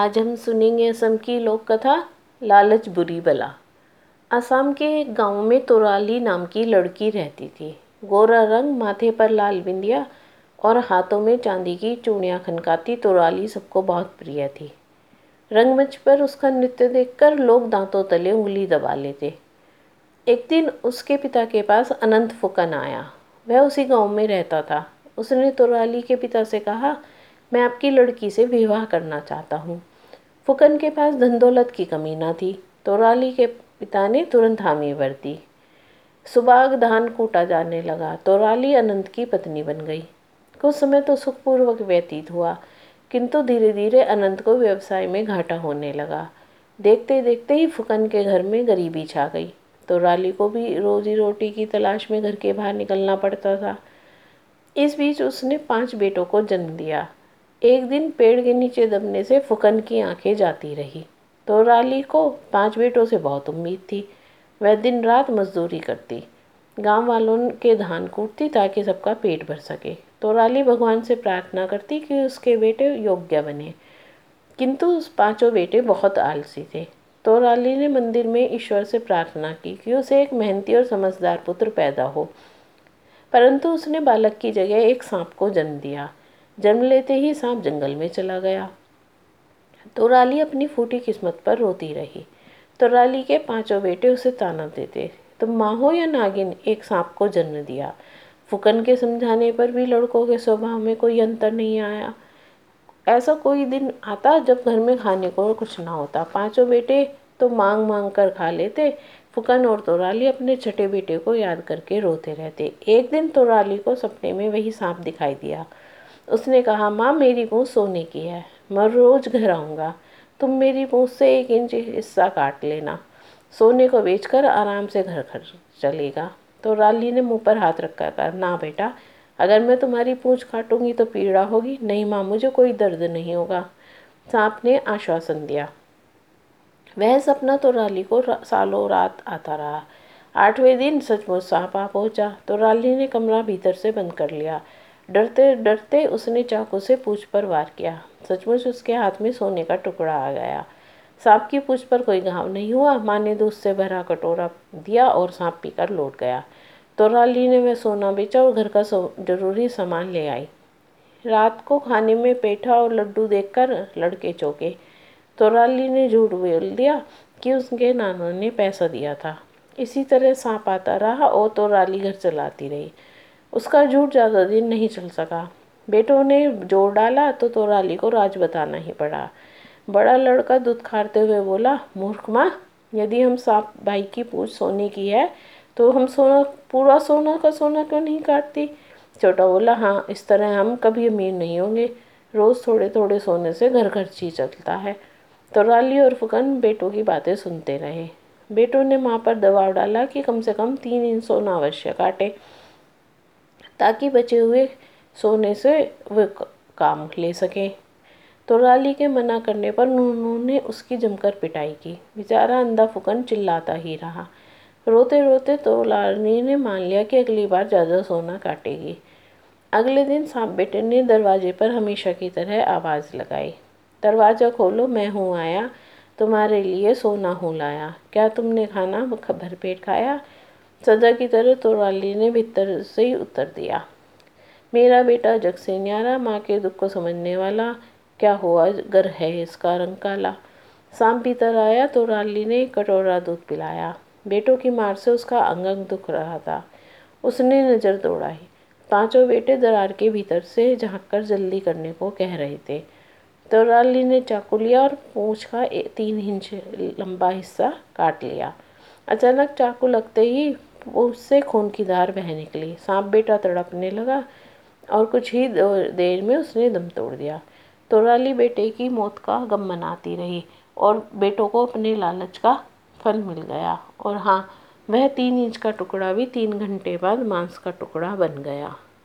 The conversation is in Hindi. आज हम सुनेंगे असम की लोक कथा लालच बुरी बला। असम के एक गाँव में तोराली नाम की लड़की रहती थी। गोरा रंग, माथे पर लाल बिंदिया और हाथों में चांदी की चूड़ियाँ खनकाती तोराली सबको बहुत प्रिय थी। रंगमंच पर उसका नृत्य देखकर लोग दांतों तले उंगली दबा लेते। एक दिन उसके पिता के पास अनंत फुकन आया। वह उसी गांव में रहता था। उसने तोराली के पिता से कहा, मैं आपकी लड़की से विवाह करना चाहता हूँ। फुकन के पास धन दौलत की कमी ना थी। तोराली के पिता ने तुरंत हामी भर दी। सुबाग धान कूटा जाने लगा। तोराली अनंत की पत्नी बन गई। कुछ समय तो सुखपूर्वक व्यतीत हुआ, किंतु धीरे धीरे अनंत को व्यवसाय में घाटा होने लगा। देखते देखते ही फुकन के घर में गरीबी छा गई। तोराली को भी रोजी रोटी की तलाश में घर के बाहर निकलना पड़ता था। इस बीच उसने 5 बेटों को जन्म दिया। एक दिन पेड़ के नीचे दबने से फुकन की आंखें जाती रही। तोराली को 5 बेटों से बहुत उम्मीद थी। वह दिन रात मजदूरी करती, गांव वालों के धान कूटती ताकि सबका पेट भर सके। तोराली भगवान से प्रार्थना करती कि उसके बेटे योग्य बने, किंतु उस 5 बेटे बहुत आलसी थे। तोराली ने मंदिर में ईश्वर से प्रार्थना की कि उसे एक मेहनती और समझदार पुत्र पैदा हो, परंतु उसने बालक की जगह एक सांप को जन्म दिया। जन्म लेते ही सांप जंगल में चला गया। तोराली अपनी फूटी किस्मत पर रोती रही। तोराली के 5 बेटे उसे ताना देते, तुम माँ हो या नागिन, एक सांप को जन्म दिया। फुकन के समझाने पर भी लड़कों के स्वभाव में कोई अंतर नहीं आया। ऐसा कोई दिन आता जब घर में खाने को कुछ ना होता। 5 बेटे तो मांग मांग कर खा लेते। फुकन और तोराली अपने छठे बेटे को याद करके रोते रहते। एक दिन तोराली को सपने में वही सांप दिखाई दिया। उसने कहा, माँ मेरी पूँछ सोने की है, मैं रोज घर आऊँगा, तुम मेरी पूँछ से 1 इंच हिस्सा काट लेना, सोने को बेचकर आराम से घर चलेगा। तोराली ने मुंह पर हाथ रखा, कहा, ना बेटा, अगर मैं तुम्हारी पूँछ काटूंगी तो पीड़ा होगी। नहीं माँ, मुझे कोई दर्द नहीं होगा, सांप ने आश्वासन दिया। वह सपना तोराली को सालों रात आता रहा। 8वें दिन सचमुच सांप आ पहुँचा। तोराली ने कमरा भीतर से बंद कर लिया। डरते डरते उसने चाकू से पूँछ पर वार किया। सचमुच उसके हाथ में सोने का टुकड़ा आ गया। सांप की पूँछ पर कोई घाव नहीं हुआ। माँ ने दूध से भरा कटोरा दिया और सांप पीकर लौट गया। तोराली ने वह सोना बेचा और घर का जरूरी सामान ले आई। रात को खाने में पेठा और लड्डू देखकर लड़के चौंके। तोराली ने झूठ बोल दिया कि उसके नाना ने पैसा दिया था। इसी तरह सांप आता रहा और तोराली घर चलाती रही। उसका झूठ ज़्यादा दिन नहीं चल सका। बेटों ने जोर डाला तो तोराली को राज बताना ही पड़ा। बड़ा लड़का दूध खाते हुए बोला, मूर्ख माँ, यदि हम सांप भाई की पूँछ सोने की है तो हम पूरा सोना क्यों नहीं काटती। छोटा बोला, हाँ, इस तरह हम कभी अमीर नहीं होंगे, रोज़ थोड़े थोड़े सोने से घर खर्ची चलता है। तोराली और फुकन बेटों की बातें सुनते रहे। बेटों ने माँ पर दबाव डाला कि कम से कम 3 इंच सोना अवश्य काटे ताकि बचे हुए सोने से वे काम ले सकें। तोराली के मना करने पर उन्होंने उसकी जमकर पिटाई की। बेचारा अंधा फुकन चिल्लाता ही रहा। रोते रोते तोराली ने मान लिया कि अगली बार ज़्यादा सोना काटेगी। अगले दिन सांप बेटे ने दरवाजे पर हमेशा की तरह आवाज़ लगाई, दरवाज़ा खोलो, मैं हूँ आया, तुम्हारे लिए सोना हूँ लाया, क्या तुमने खाना भरपेट खाया। सदा की तरह तोराली ने भीतर से ही उत्तर दिया, मेरा बेटा जग से न्यारा, माँ के दुख को समझने वाला, क्या हुआ गर है इसका रंग काला। सांप भीतर आया। तोराली ने कटोरा दूध पिलाया। बेटों की मार से उसका अंग अंग दुख रहा था। उसने नज़र दौड़ाई। 5 बेटे दरार के भीतर से झांककर जल्दी करने को कह रहे थे। तोराली ने चाकू लिया और पूँछ का 3 इंच लंबा हिस्सा काट लिया। अचानक चाकू लगते ही पूँछ से खून की धार बह निकली। सांप बेटा तड़पने लगा और कुछ ही देर में उसने दम तोड़ दिया। तोराली बेटे की मौत का गम मनाती रही और बेटों को अपने लालच का फल मिल गया। और हाँ, वह 3 इंच का टुकड़ा भी 3 घंटे बाद मांस का टुकड़ा बन गया।